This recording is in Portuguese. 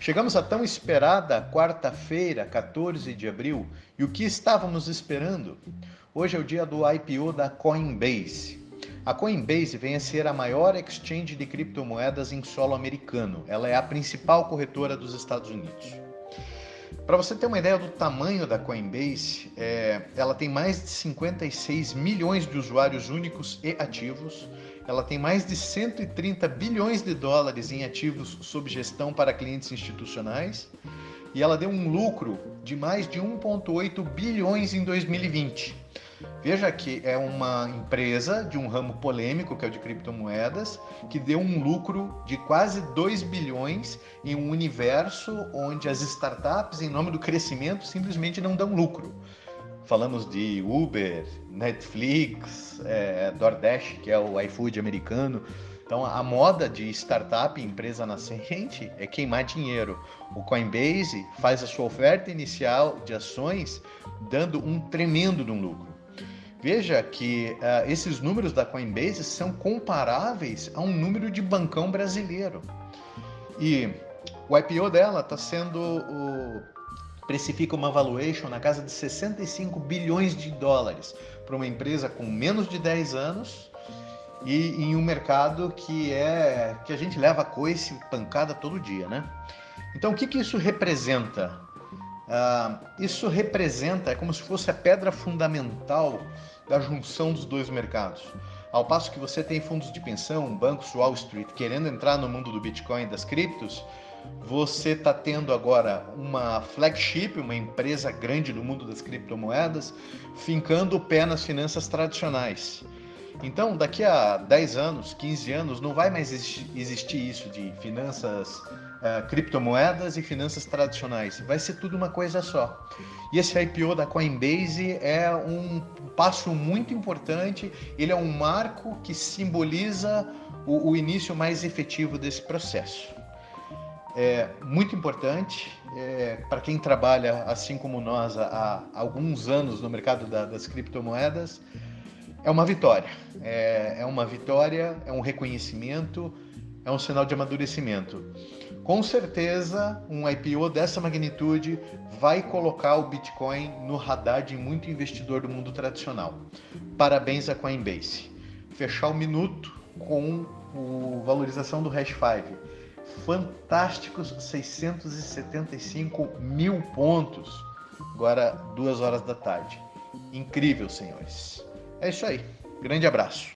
Chegamos à tão esperada quarta-feira, 14 de abril, e o que estávamos esperando? Hoje é o dia do IPO da Coinbase. A Coinbase vem a ser a maior exchange de criptomoedas em solo americano. Ela é a principal corretora dos Estados Unidos. Para você ter uma ideia do tamanho da Coinbase, ela tem mais de 56 milhões de usuários únicos e ativos. Ela tem mais de 130 bilhões de dólares em ativos sob gestão para clientes institucionais e ela deu um lucro de mais de 1,8 bilhões em 2020. Veja que é uma empresa de um ramo polêmico, que é o de criptomoedas, que deu um lucro de quase 2 bilhões em um universo onde as startups, em nome do crescimento, simplesmente não dão lucro. Falamos de Uber, Netflix, DoorDash, que é o iFood americano. Então, a moda de startup, empresa nascente, é queimar dinheiro. O Coinbase faz a sua oferta inicial de ações dando um tremendo de um lucro. Veja que esses números da Coinbase são comparáveis a um número de bancão brasileiro. E o IPO dela está sendo precifica uma valuation na casa de 65 bilhões de dólares para uma empresa com menos de 10 anos e em um mercado que a gente leva coice e pancada todo dia, né? Então, o que isso representa? Isso representa, é como se fosse a pedra fundamental da junção dos dois mercados. Ao passo que você tem fundos de pensão, bancos, Wall Street, querendo entrar no mundo do Bitcoin e das criptos, você está tendo agora uma flagship, uma empresa grande do mundo das criptomoedas, fincando o pé nas finanças tradicionais. Então, daqui a 10 anos, 15 anos, não vai mais existir isso de finanças, criptomoedas e finanças tradicionais. Vai ser tudo uma coisa só. E esse IPO da Coinbase é um passo muito importante, ele é um marco que simboliza o início mais efetivo desse processo. É muito importante para quem trabalha, assim como nós, há alguns anos no mercado das criptomoedas. É uma vitória, é um reconhecimento, é um sinal de amadurecimento. Com certeza, um IPO dessa magnitude vai colocar o Bitcoin no radar de muito investidor do mundo tradicional. Parabéns à Coinbase. Fechar o minuto com a valorização do Hash5. Fantásticos 675 mil pontos, agora 2 horas da tarde. Incrível, senhores. É isso aí. Grande abraço.